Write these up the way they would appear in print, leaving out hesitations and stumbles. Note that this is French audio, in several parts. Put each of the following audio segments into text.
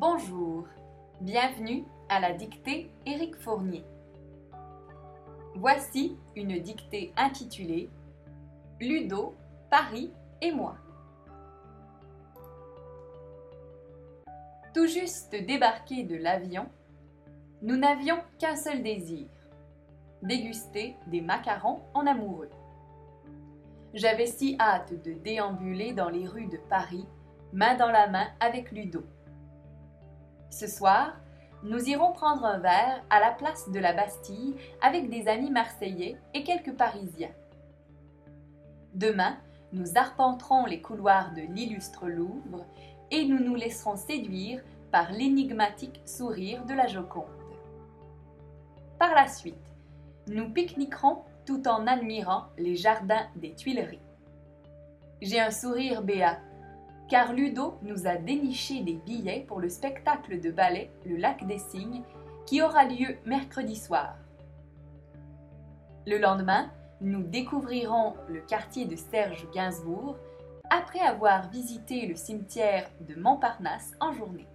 Bonjour, bienvenue à la dictée Éric Fournier. Voici une dictée intitulée « Ludo, Paris et moi ». Tout juste débarqués de l'avion, nous n'avions qu'un seul désir, déguster des macarons en amoureux. J'avais si hâte de déambuler dans les rues de Paris, main dans la main avec Ludo. Ce soir, nous irons prendre un verre à la place de la Bastille avec des amis marseillais et quelques Parisiens. Demain, nous arpenterons les couloirs de l'illustre Louvre et nous nous laisserons séduire par l'énigmatique sourire de la Joconde. Par la suite, nous pique-niquerons tout en admirant les jardins des Tuileries. J'ai un sourire béat, car Ludo nous a déniché des billets pour le spectacle de ballet Le Lac des Cygnes, qui aura lieu mercredi soir. Le lendemain, nous découvrirons le quartier de Serge Gainsbourg, après avoir visité le cimetière de Montparnasse en journée.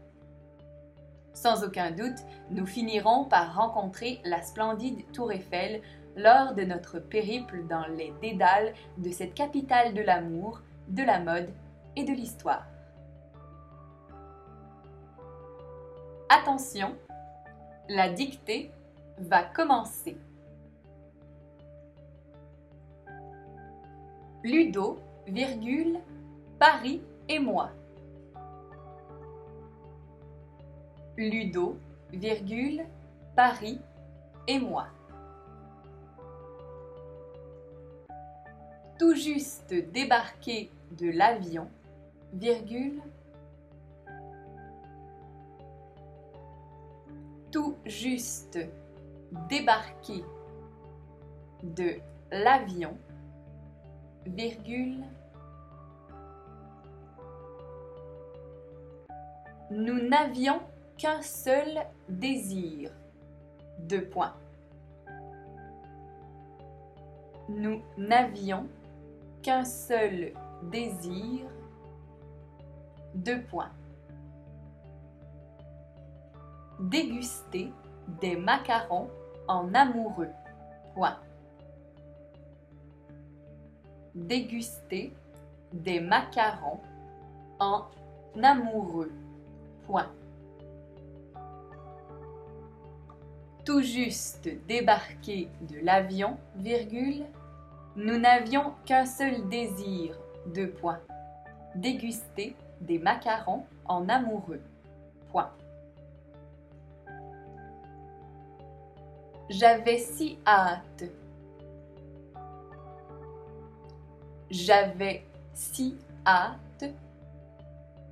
Sans aucun doute, nous finirons par rencontrer la splendide Tour Eiffel lors de notre périple dans les dédales de cette capitale de l'amour, de la mode et de l'histoire. Attention, la dictée va commencer. Ludo, Paris et moi. Ludo, Paris et moi. Tout juste débarqué de l'avion, Tout juste débarqué de l'avion, nous n'avions qu'un seul désir. Nous n'avions qu'un seul désir. Déguster des macarons en amoureux. Déguster des macarons en amoureux. Tout juste débarqué de l'avion, nous n'avions qu'un seul désir, déguster des macarons en amoureux. J'avais si hâte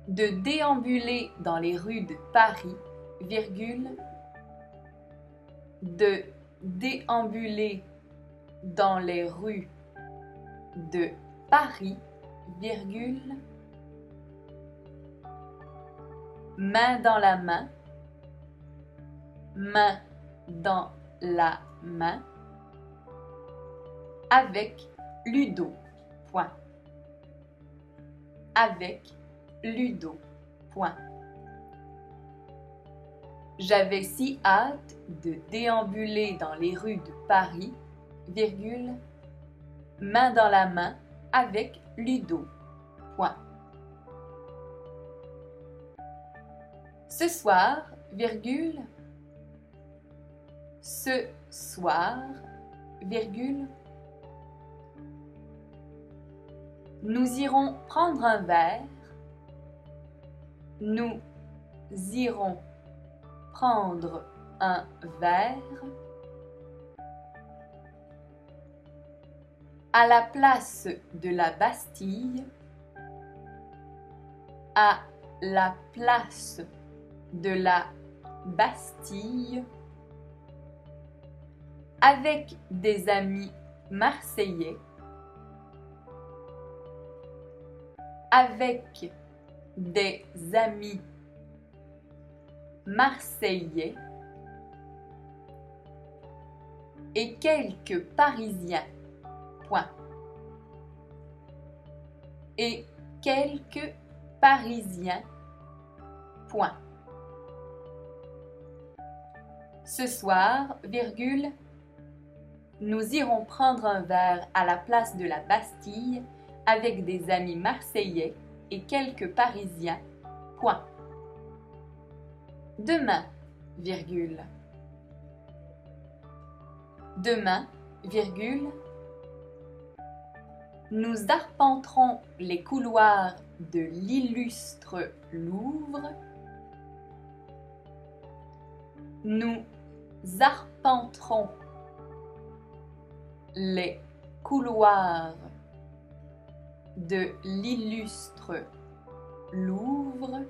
de déambuler dans les rues de Paris, de déambuler dans les rues de Paris, main dans la main, avec Ludo, J'avais si hâte de déambuler dans les rues de Paris, main dans la main avec Ludo, Ce soir, nous irons prendre un verre, à la place de la Bastille, avec des amis marseillais, et quelques Parisiens. Ce soir, virgule, nous irons prendre un verre à la place de la Bastille avec des amis marseillais et quelques Parisiens, point. Demain, virgule. Demain, virgule, nous arpenterons les couloirs de l'illustre Louvre. Nous arpenterons les couloirs de l'illustre Louvre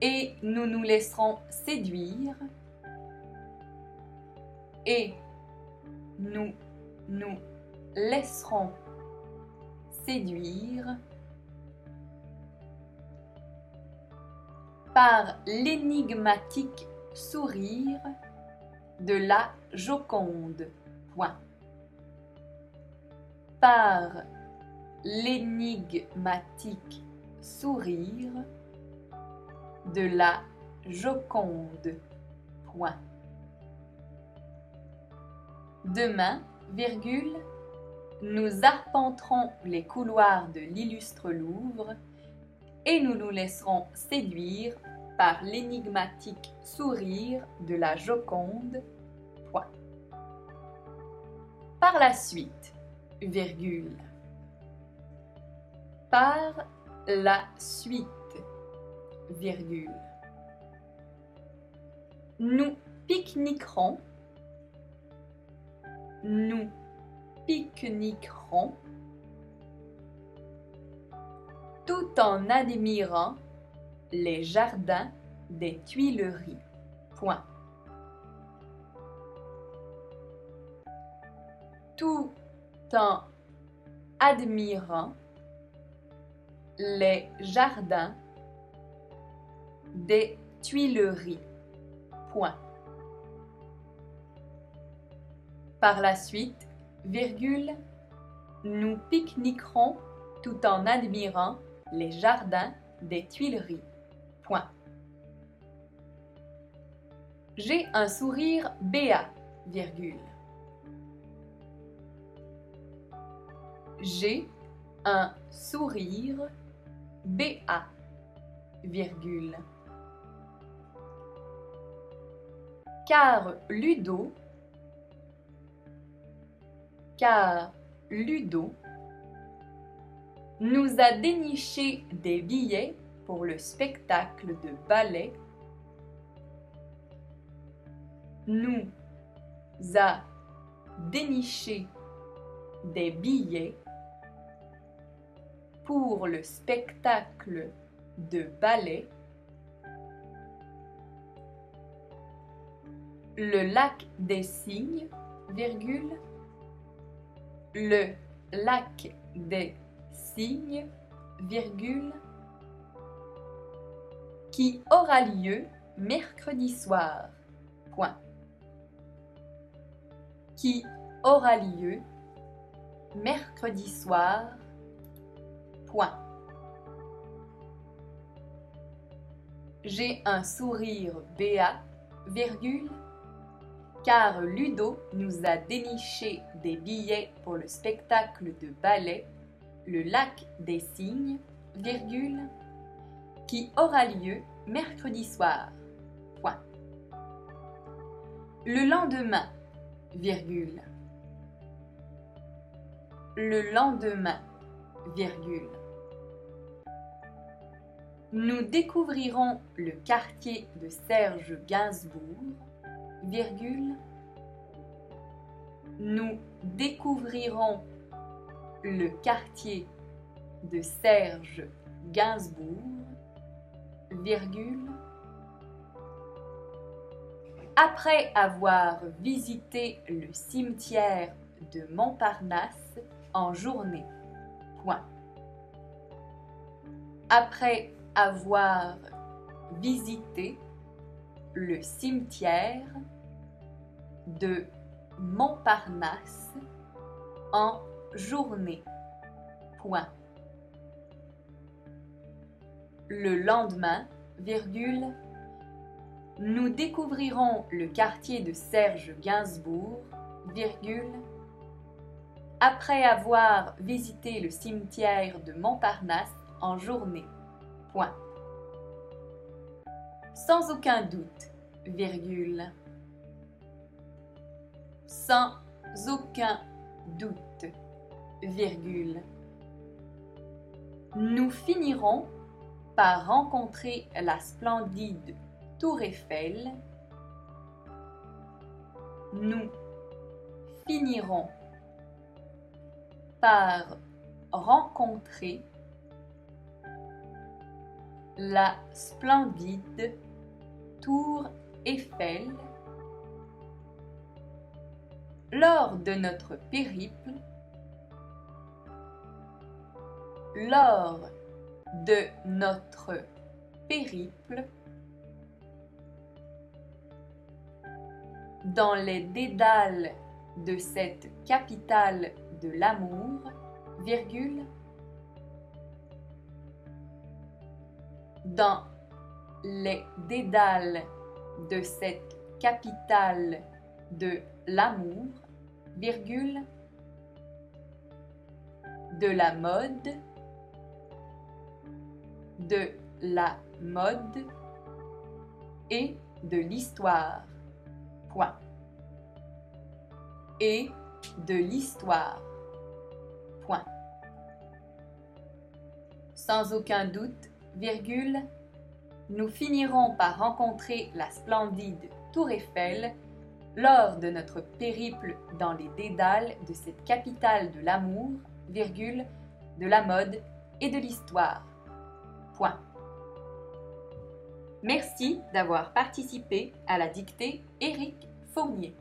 et nous nous laisserons séduire et nous nous laisserons séduire par l'énigmatique sourire de la Joconde, point. Par l'énigmatique sourire de la Joconde, point. Demain, virgule, nous arpenterons les couloirs de l'illustre Louvre et nous nous laisserons séduire par l'énigmatique sourire de la Joconde, point. Par la suite, virgule. Par la suite, virgule. Nous pique-niquerons. Nous pique-niquerons tout en admirant les jardins des Tuileries, point. Tout en admirant les jardins des Tuileries, point. Par la suite, virgule, nous pique-niquerons tout en admirant les jardins des Tuileries, point. J'ai un sourire béat, virgule. J'ai un sourire béat, virgule. Car Ludo nous a déniché des billets pour le spectacle de ballet. Nous a déniché des billets pour le spectacle de ballet. Le Lac des Cygnes, virgule. Le Lac des Cygnes, virgule, qui aura lieu mercredi soir, point. Qui aura lieu mercredi soir, point. J'ai un sourire béat, virgule, car Ludo nous a déniché des billets pour le spectacle de ballet, le Lac des Cygnes, virgule, qui aura lieu mercredi soir, point. Le lendemain, virgule. Le lendemain, virgule. Nous découvrirons le quartier de Serge Gainsbourg, virgule, nous découvrirons le quartier de Serge Gainsbourg, virgule, après avoir visité le cimetière de Montparnasse en journée, point. Après avoir visité le cimetière de Montparnasse en journée, point. Le lendemain, virgule, nous découvrirons le quartier de Serge Gainsbourg, après avoir visité le cimetière de Montparnasse en journée, Sans aucun doute, Sans aucun doute, Nous finirons par rencontrer la splendide Tour Eiffel. Nous finirons par rencontrer la splendide Tour Eiffel lors de notre périple, dans les dédales de cette capitale de l'amour, dans les dédales de cette capitale de l'amour, de la mode, et de l'histoire, Et de l'histoire, Sans aucun doute, nous finirons par rencontrer la splendide Tour Eiffel lors de notre périple dans les dédales de cette capitale de l'amour, de la mode et de l'histoire, Merci d'avoir participé à la dictée Éric Fournier.